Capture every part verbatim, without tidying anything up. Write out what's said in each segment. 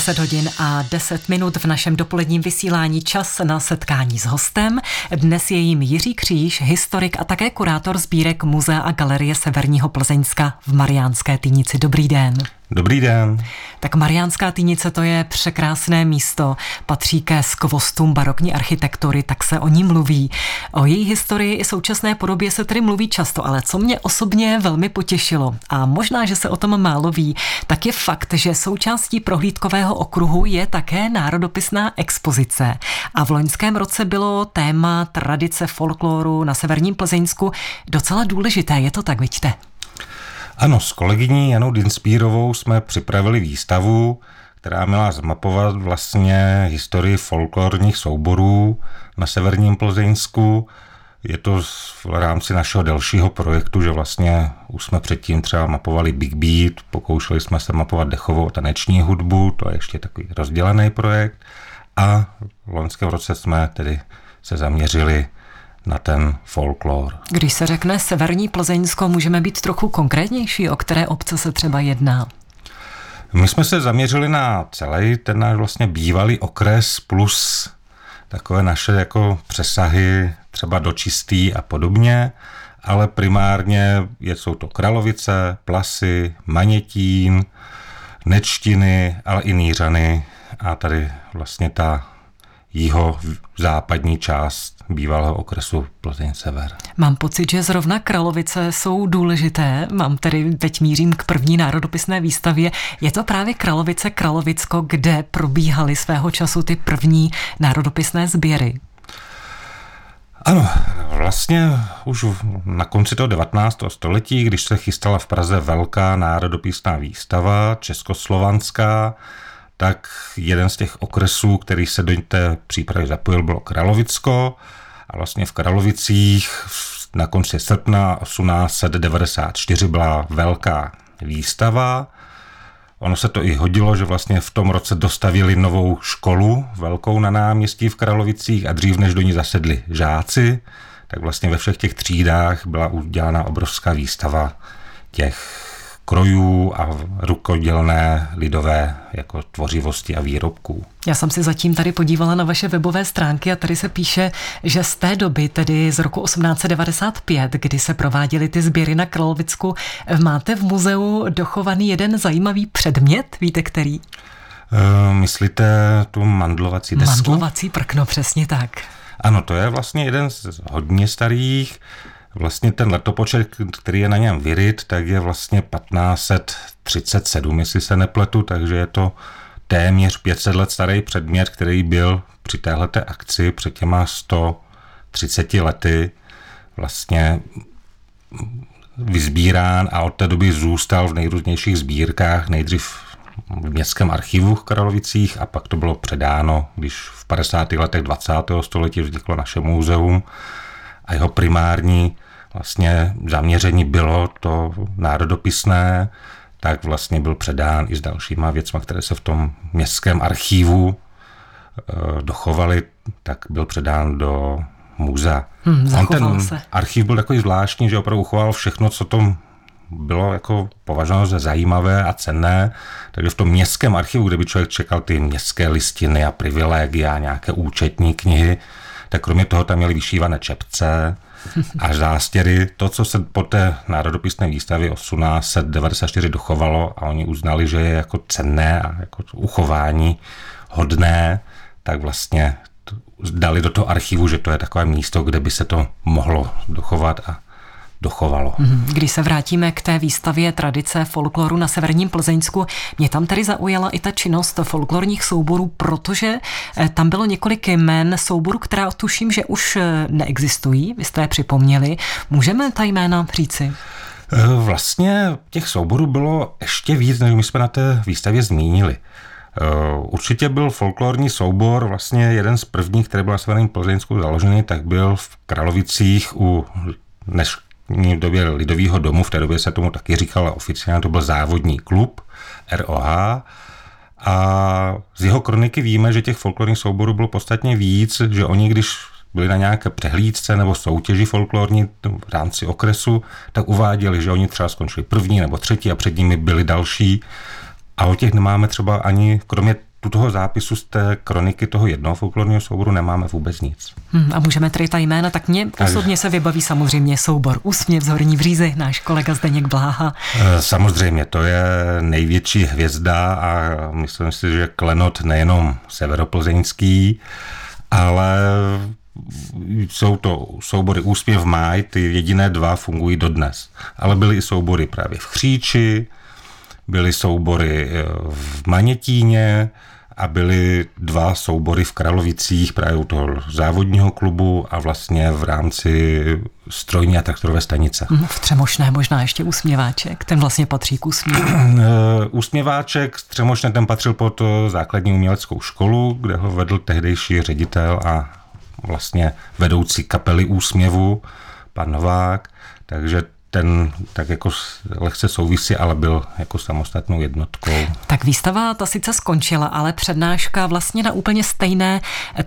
deset hodin a deset minut v našem dopoledním vysílání čas na setkání s hostem. Dnes je jím Jiří Kříž, historik a také kurátor sbírek Muzea a Galerie Severního Plzeňska v Mariánské Týnici. Dobrý den. Dobrý den. Tak Mariánská Týnice, to je překrásné místo, patří ke skvostům barokní architektury, tak se o ní mluví. O její historii i současné podobě se tedy mluví často, ale co mě osobně velmi potěšilo, a možná, že se o tom málo ví, tak je fakt, že součástí prohlídkového okruhu je také národopisná expozice. A v loňském roce bylo téma tradice folkloru na severním Plzeňsku docela důležité, je to tak, vidíte? Ano, s kolegyní Janou Dinspírovou jsme připravili výstavu, která měla zmapovat vlastně historii folklorních souborů na severním Plzeňsku. Je to v rámci našeho delšího projektu, že vlastně už jsme předtím třeba mapovali Big Beat, pokoušeli jsme se mapovat dechovou a taneční hudbu, to je ještě takový rozdělený projekt. A v loňském roce jsme tedy se zaměřili na ten folklor. Když se řekne severní Plzeňsko, můžeme být trochu konkrétnější, o které obce se třeba jedná? My jsme se zaměřili na celý ten náš vlastně bývalý okres plus takové naše jako přesahy třeba do Čistý a podobně, ale primárně jsou to Kralovice, Plasy, Manětín, Nečtiny, ale i Nýřany a tady vlastně ta jeho západní část bývalého okresu Plzeň sever. Mám pocit, že zrovna Kralovice jsou důležité. Mám tedy, teď mířím k první národopisné výstavě. Je to právě Kralovice, Kralovicko, kde probíhaly svého času ty první národopisné sběry. Ano, vlastně už na konci toho devatenáctého století, když se chystala v Praze velká národopisná výstava českoslovanská, tak jeden z těch okresů, který se do té přípravy zapojil, bylo Kralovicko. A vlastně v Kralovicích na konci srpna osmnáct set devadesát čtyři byla velká výstava. Ono se to i hodilo, že vlastně v tom roce dostavili novou školu velkou na náměstí v Kralovicích a dřív, než do ní zasedli žáci, tak vlastně ve všech těch třídách byla udělána obrovská výstava těch krojů a rukodělné lidové jako tvořivosti a výrobků. Já jsem si zatím tady podívala na vaše webové stránky a tady se píše, že z té doby, tedy z roku osmnáct set devadesát pět, kdy se prováděly ty sběry na Kralovicku, máte v muzeu dochovaný jeden zajímavý předmět, víte který? E, myslíte tu mandlovací desku? Mandlovací prkno, přesně tak. Ano, to je vlastně jeden z hodně starých. Vlastně ten letopočet, který je na něm vyryt, tak je vlastně patnáct set třicet sedm, jestli se nepletu, takže je to téměř pět set let starý předmět, který byl při téhleté akci před těma sto třiceti lety vlastně vyzbírán a od té doby zůstal v nejrůznějších sbírkách, nejdřív v městském archivu v Kralovicích a pak to bylo předáno, když v padesátých letech dvacátého století vzniklo naše muzeum. A jeho primární vlastně zaměření bylo to národopisné, tak vlastně byl předán i s dalšíma věcma, které se v tom městském archivu dochovaly, tak byl předán do muzea. Hmm, On ten se. archiv byl takový zvláštní, že opravdu uchoval všechno, co tom bylo jako považováno za zajímavé a cenné. Takže v tom městském archivu, kde by člověk čekal ty městské listiny a privilegia, nějaké účetní knihy, tak kromě toho tam měli vyšívané čepce a zástěry. To, co se po té národopisné výstavě osmnáct set devadesát čtyři dochovalo a oni uznali, že je jako cenné a jako uchování hodné, tak vlastně dali do toho archivu, že to je takové místo, kde by se to mohlo dochovat a dochovalo. Když se vrátíme k té výstavě tradice folkloru na severním Plzeňsku, mě tam tady zaujala i ta činnost folklorních souborů, protože tam bylo několik jmén souborů, která tuším, že už neexistují, vy jste je připomněli. Můžeme ta jména říci? Vlastně těch souborů bylo ještě víc, než my jsme na té výstavě zmínili. Určitě byl folklorní soubor, vlastně jeden z prvních, který byl na severním Plzeňsku založený, tak byl v Kralovicích u než v době Lidového domu, v té době se tomu taky říkalo oficiálně, to byl závodní klub R O H a z jeho kroniky víme, že těch folklorních souborů bylo podstatně víc, že oni, když byli na nějaké přehlídce nebo soutěži folklorní v rámci okresu, tak uváděli, že oni třeba skončili první nebo třetí a před nimi byli další a o těch nemáme třeba ani, kromě tu toho zápisu z té kroniky toho jednoho folklorního souboru nemáme vůbec nic. Hmm, a můžeme tady ta jména, tak mně osobně se vybaví samozřejmě soubor Úsměv z Horní Vřízy, náš kolega Zdeněk Bláha. Samozřejmě, to je největší hvězda a myslím si, že klenot nejenom severoplzeňský, ale jsou to soubory Úsměv Máj, ty jediné dva fungují dodnes. Ale byly i soubory právě v Chříči, byly soubory v Manětíně a byly dva soubory v Kralovicích právě u toho závodního klubu a vlastně v rámci strojní a traktorové stanice. V Třemošné možná ještě Úsměváček, ten vlastně patří k Úsměvu. Úsměváček z Třemošné, ten patřil pod Základní uměleckou školu, kde ho vedl tehdejší ředitel a vlastně vedoucí kapely Úsměvu, pan Novák, takže ten tak jako lehce souvisí, ale byl jako samostatnou jednotkou. Tak výstava ta sice skončila, ale přednáška vlastně na úplně stejné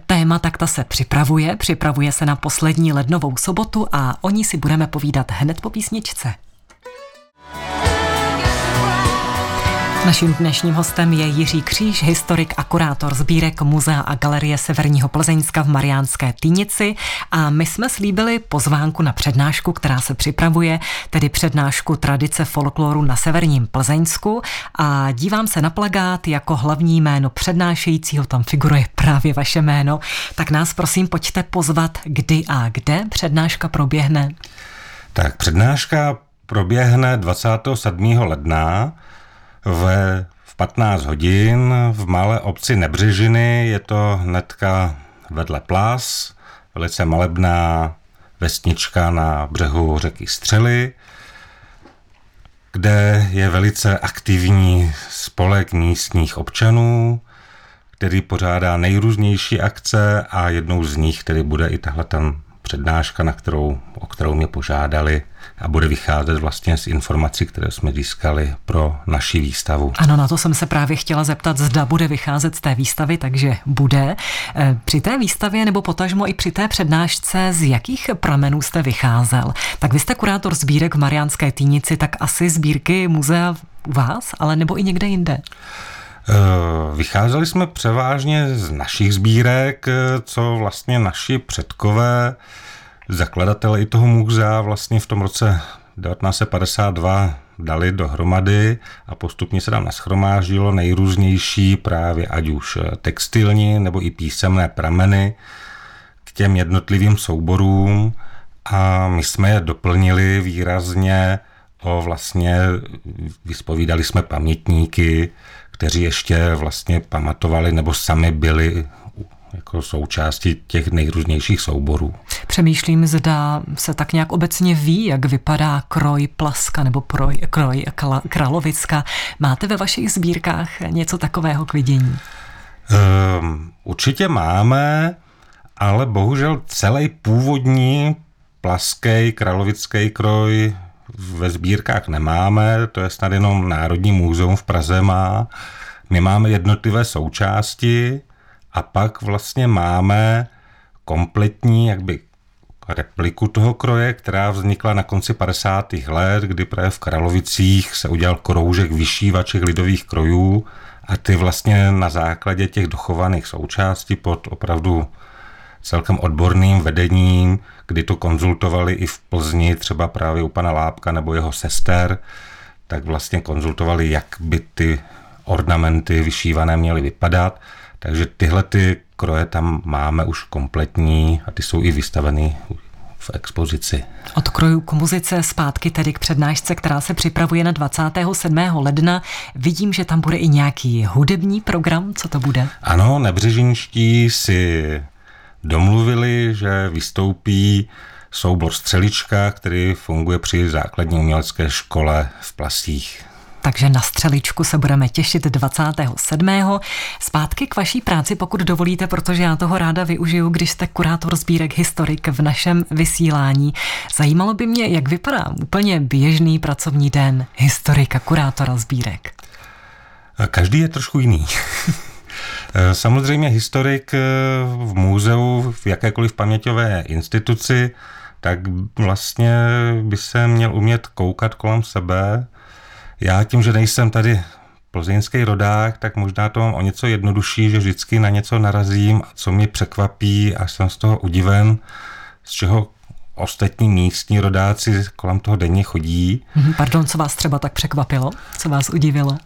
téma, tak ta se připravuje. Připravuje se na poslední lednovou sobotu a o ní si budeme povídat hned po písničce. Naším dnešním hostem je Jiří Kříž, historik a kurátor sbírek Muzea a Galerie Severního Plzeňska v Mariánské Týnici a my jsme slíbili pozvánku na přednášku, která se připravuje, tedy přednášku Tradice folkloru na Severním Plzeňsku a dívám se na plakát, jako hlavní jméno přednášejícího tam figuruje právě vaše jméno, tak nás prosím pojďte pozvat, kdy a kde přednáška proběhne. Tak přednáška proběhne dvacátého sedmého ledna V, v patnáct hodin v malé obci Nebřežiny, je to hnedka vedle Plas, velice malebná vesnička na břehu řeky Střely, kde je velice aktivní spolek místních občanů, který pořádá nejrůznější akce a jednou z nich tedy bude i tahle tam přednáška, na kterou, o kterou mě požádali a bude vycházet vlastně z informací, které jsme získali pro naši výstavu. Ano, na to jsem se právě chtěla zeptat, zda bude vycházet z té výstavy, takže bude. Při té výstavě nebo potažmo i při té přednášce, z jakých pramenů jste vycházel? Tak vy jste kurátor sbírek v Mariánské Týnici, tak asi sbírky muzea u vás, ale nebo i někde jinde? Vycházeli jsme převážně z našich sbírek, co vlastně naši předkové, zakladatelé i toho muzea vlastně v tom roce devatenáct padesát dva dali dohromady a postupně se tam nashromáždilo nejrůznější právě ať už textilní nebo i písemné prameny k těm jednotlivým souborům a my jsme je doplnili výrazně o vlastně, vyspovídali jsme pamětníky, kteří ještě vlastně pamatovali nebo sami byli jako součástí těch nejrůznějších souborů. Přemýšlím, zda se tak nějak obecně ví, jak vypadá kroj Plaska nebo proj, kroj Kralovicka. Máte ve vašich sbírkách něco takového k vidění? Um, určitě máme, ale bohužel celý původní plaskej, kralovický kroj ve sbírkách nemáme, to je snad jenom Národní muzeum v Praze má. My máme jednotlivé součásti a pak vlastně máme kompletní jakby repliku toho kroje, která vznikla na konci padesátých let, kdy právě v Kralovicích se udělal kroužek vyšívaček lidových krojů a ty vlastně na základě těch dochovaných součástí pod opravdu celkem odborným vedením, kdy to konzultovali i v Plzni, třeba právě u pana Lápka nebo jeho sester, tak vlastně konzultovali, jak by ty ornamenty vyšívané měly vypadat. Takže tyhle ty kroje tam máme už kompletní a ty jsou i vystaveny v expozici. Od krojů k muzice, zpátky tedy k přednášce, která se připravuje na dvacátého sedmého ledna. Vidím, že tam bude i nějaký hudební program. Co to bude? Ano, nebřežinští si domluvili, že vystoupí soubor Střelička, který funguje při Základní umělecké škole v Plasích. Takže na Střeličku se budeme těšit dvacátého sedmého Zpátky k vaší práci, pokud dovolíte, protože já toho ráda využiju, když jste kurátor sbírek historik v našem vysílání. Zajímalo by mě, jak vypadá úplně běžný pracovní den historika, kurátora sbírek. Každý je trošku jiný. Samozřejmě historik v muzeu, v jakékoliv paměťové instituci, tak vlastně by se měl umět koukat kolem sebe. Já tím, že nejsem tady plzeňský rodák, tak možná to mám o něco jednodušší, že vždycky na něco narazím, co mě překvapí a jsem z toho udiven, z čeho ostatní místní rodáci kolem toho denně chodí. Pardon, co vás třeba tak překvapilo? Co vás udivilo?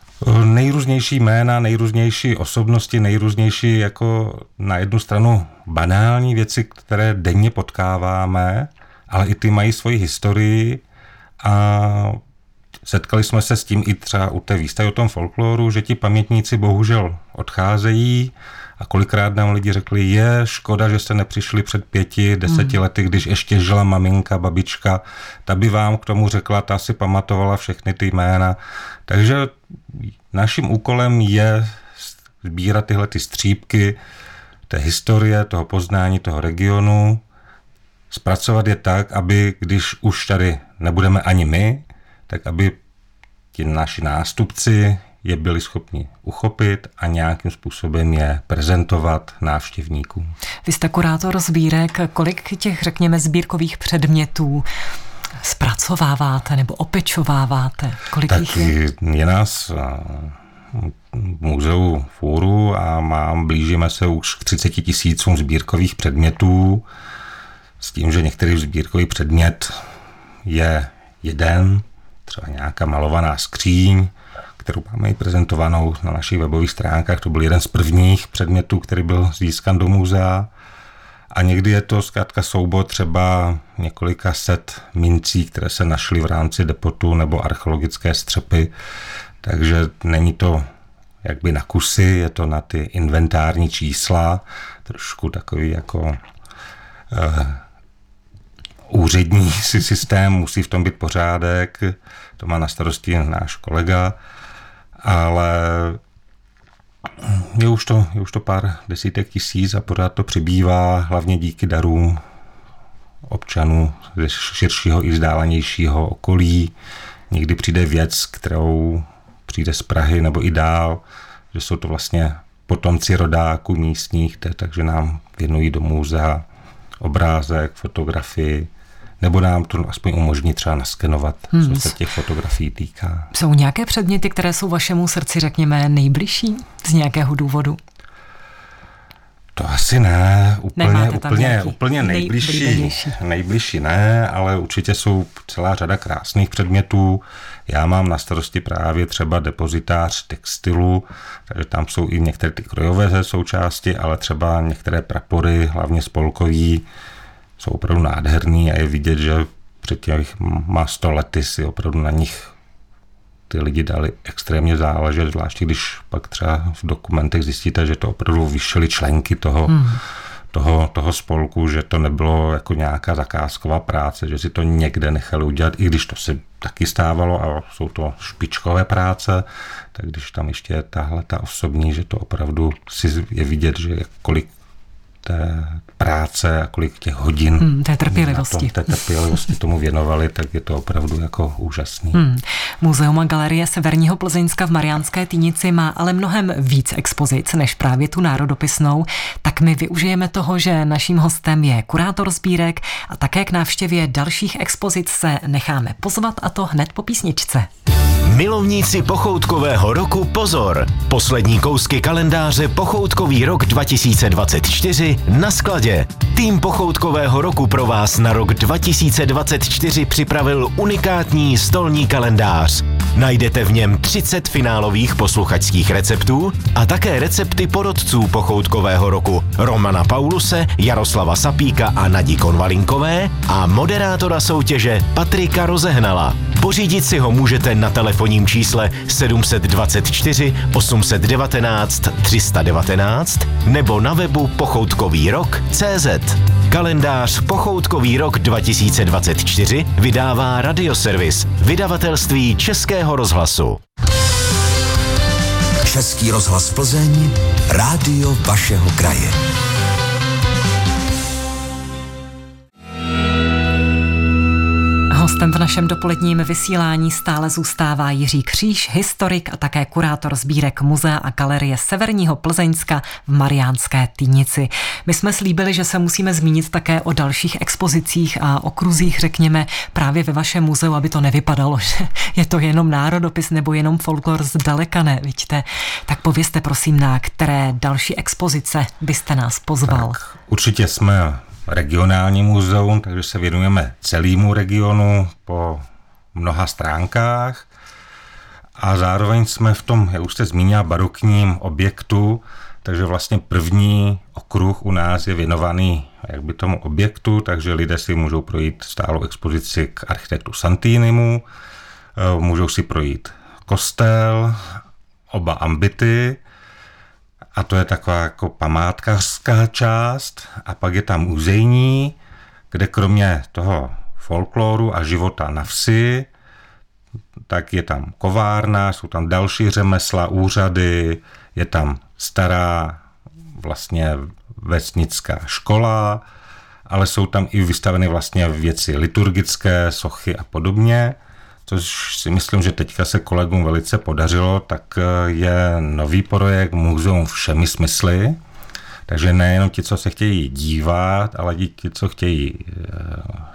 Nejrůznější jména, nejrůznější osobnosti, nejrůznější jako na jednu stranu banální věci, které denně potkáváme, ale i ty mají svoji historii a setkali jsme se s tím i třeba u té výstavy o tom folkloru, že ti pamětníci bohužel odcházejí a kolikrát nám lidi řekli, je škoda, že jste nepřišli před pěti, deseti lety, když ještě žila maminka, babička, ta by vám k tomu řekla, ta si pamatovala všechny ty jména. Takže naším úkolem je sbírat tyhle ty střípky té historie, toho poznání, toho regionu, zpracovat je tak, aby když už tady nebudeme ani my, tak aby ti naši nástupci je byli schopni uchopit a nějakým způsobem je prezentovat návštěvníkům. Vy jste kurátor sbírek, kolik těch, řekněme, sbírkových předmětů zpracováváte nebo opečováváte? Kolik tak jich je? Je nás v muzeu fůru a mám, blížíme se už k třiceti tisícům sbírkových předmětů s tím, že některý sbírkový předmět je jeden, třeba nějaká malovaná skříň, kterou máme i prezentovanou na našich webových stránkách. To byl jeden z prvních předmětů, který byl získan do muzea. A někdy je to zkrátka soubor třeba několika set mincí, které se našly v rámci depotu nebo archeologické střepy. Takže není to jakby na kusy, je to na ty inventární čísla, trošku takový jako... Eh, úřední systém, musí v tom být pořádek, to má na starosti náš kolega, ale je už to, je už to pár desítek tisíc a pořád to přibývá, hlavně díky darům občanů ze širšího i vzdálenějšího okolí. Někdy přijde věc, kterou přijde z Prahy nebo i dál, že jsou to vlastně potomci rodáků místních, takže nám věnují do muzea obrázek, fotografii, nebo nám to aspoň umožní třeba naskenovat, hmm. co se těch fotografií týká. Jsou nějaké předměty, které jsou vašemu srdci, řekněme, nejbližší z nějakého důvodu? To asi ne, úplně, úplně, úplně nejbližší, nejbližší ne, ale určitě jsou celá řada krásných předmětů. Já mám na starosti právě třeba depozitář textilu, takže tam jsou i některé ty krojové součásti, ale třeba některé prapory, hlavně spolkový, jsou opravdu nádherný a je vidět, že před těch má sto lety si opravdu na nich ty lidi dali extrémně záležet, zvláště když pak třeba v dokumentech zjistíte, že to opravdu vyšily členky toho, hmm. toho, toho spolku, že to nebylo jako nějaká zakázková práce, že si to někde nechali udělat, i když to se taky stávalo a jsou to špičkové práce, tak když tam ještě je tahle ta osobní, že to opravdu si je vidět, že kolik té práce a kolik těch hodin hmm, té trpělivosti. Tom, té trpělivosti tomu věnovali, tak je to opravdu jako úžasný. Hmm. Muzeum a galerie Severního Plzeňska v Mariánské Týnici má ale mnohem víc expozic než právě tu národopisnou, tak my využijeme toho, že naším hostem je kurátor sbírek a také k návštěvě dalších expozic se necháme pozvat, a to hned po písničce. Milovníci pochoutkového roku, pozor! Poslední kousky kalendáře Pochoutkový rok dva tisíce dvacet čtyři na skladě. Tým Pochoutkového roku pro vás na rok dva tisíce dvacet čtyři připravil unikátní stolní kalendář. Najdete v něm třicet finálových posluchačských receptů a také recepty porodců Pochoutkového roku Romana Pauluse, Jaroslava Sapíka a Nadí Konvalinkové a moderátora soutěže Patrika Rozehnala. Pořídit si ho můžete na telefonním čísle sedm set dvacet čtyři, osm set devatenáct, tři sta devatenáct nebo na webu pochoutkový rok tečka cé zet. Kalendář Pochoutkový rok dva tisíce dvacet čtyři vydává Radioservis, vydavatelství Českého rozhlasu. Český rozhlas Plzeň, rádio vašeho kraje. Hostem v našem dopoledním vysílání stále zůstává Jiří Kříž, historik a také kurátor sbírek Muzea a Galerie Severního Plzeňska v Mariánské Týnici. My jsme slíbili, že se musíme zmínit také o dalších expozicích a okruzích, řekněme, právě ve vašem muzeu, aby to nevypadalo, že je to jenom národopis nebo jenom folklor, zdaleka ne, vidíte. Tak povězte prosím, na které další expozice byste nás pozval. Tak, určitě jsme regionální muzeum, takže se věnujeme celému regionu po mnoha stránkách a zároveň jsme v tom, jak už jste zmínila, barokním objektu, takže vlastně první okruh u nás je věnovaný jak by tomu objektu, takže lidé si můžou projít stálou expozici k architektu Santinimu, můžou si projít kostel, oba ambity, a to je taková jako památkářská část a pak je tam muzejní, kde kromě toho folkloru a života na vsi, tak je tam kovárna, jsou tam další řemesla, úřady, je tam stará vlastně vesnická škola, ale jsou tam i vystaveny vlastně věci liturgické, sochy a podobně. Což si myslím, že teďka se kolegům velice podařilo, tak je nový projekt Muzeum všemi smysly, takže nejenom ti, co se chtějí dívat, ale i ti, co chtějí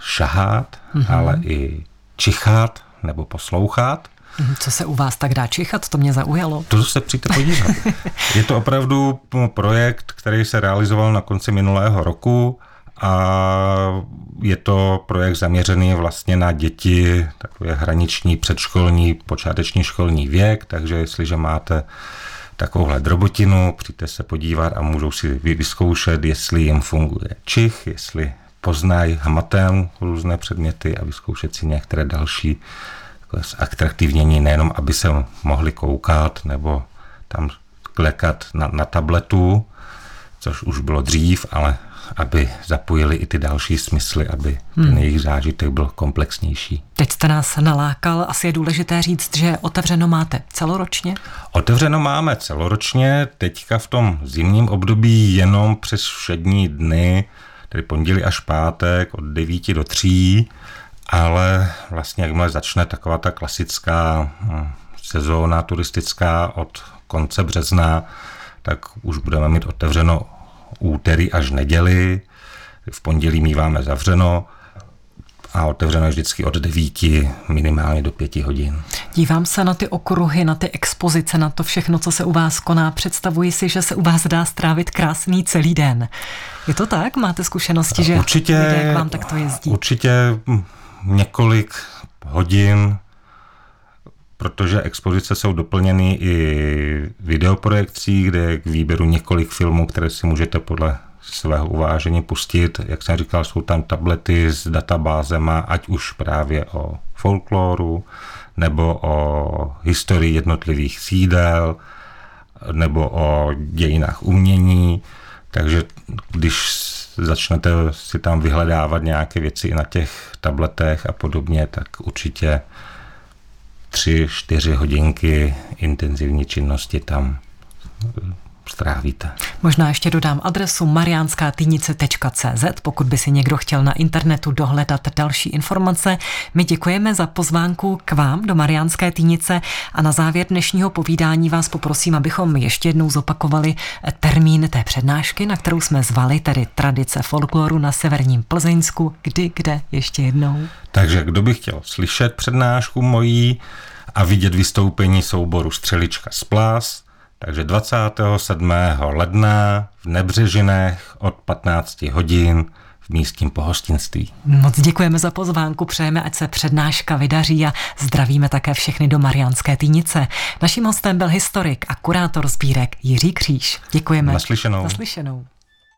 šahat, mm-hmm. ale i čichat nebo poslouchat. Co se u vás tak dá čichat? To mě zaujalo. To se přijďte podívat. Je to opravdu projekt, který se realizoval na konci minulého roku, a je to projekt zaměřený vlastně na děti, takové hraniční, předškolní, počáteční školní věk, takže jestliže máte takovouhle drobotinu, přijďte se podívat a můžou si vyzkoušet, jestli jim funguje čich, jestli poznají hmatem různé předměty a vyzkoušet si některé další atraktivnění, nejenom aby se mohli koukat nebo tam klekat na, na tabletu, což už bylo dřív, ale aby zapojili i ty další smysly, aby ten hmm. jejich zážitek byl komplexnější. Teď jste nás nalákal, asi je důležité říct, že otevřeno máte celoročně? Otevřeno máme celoročně, teďka v tom zimním období jenom přes všední dny, tedy pondělí až pátek od devíti do tří, ale vlastně jakmile začne taková ta klasická sezóna turistická od konce března, tak už budeme mít otevřeno úterý až neděli, v pondělí míváme zavřeno a otevřeno je vždycky od devíti minimálně do pěti hodin. Dívám se na ty okruhy, na ty expozice, na to všechno, co se u vás koná. Představuji si, že se u vás dá strávit krásný celý den. Je to tak? Máte zkušenosti, že určitě, lidé k vám takto jezdí? Určitě několik hodin, protože expozice jsou doplněny i videoprojekcí, kde je k výběru několik filmů, které si můžete podle svého uvážení pustit. Jak jsem říkal, jsou tam tablety s databázema, ať už právě o folkloru, nebo o historii jednotlivých sídel, nebo o dějinách umění. Takže když začnete si tam vyhledávat nějaké věci i na těch tabletech a podobně, tak určitě tři, čtyři hodinky intenzivní činnosti tam strávíte. Možná ještě dodám adresu mariánská týnice tečka cé zet, pokud by si někdo chtěl na internetu dohledat další informace. My děkujeme za pozvánku k vám do Mariánské Týnice a na závěr dnešního povídání vás poprosím, abychom ještě jednou zopakovali termín té přednášky, na kterou jsme zvali, tedy Tradice folkloru na severním Plzeňsku. Kdy, kde, ještě jednou. Takže kdo by chtěl slyšet přednášku mojí a vidět vystoupení souboru Střelička z Plas, takže dvacátého sedmého ledna v Nebřežinech od patnácti hodin v místním pohostinství. Moc děkujeme za pozvánku, přejeme, ať se přednáška vydaří a zdravíme také všechny do Mariánské Týnice. Naším hostem byl historik a kurátor sbírek Jiří Kříž. Děkujeme. Naslyšenou. Naslyšenou.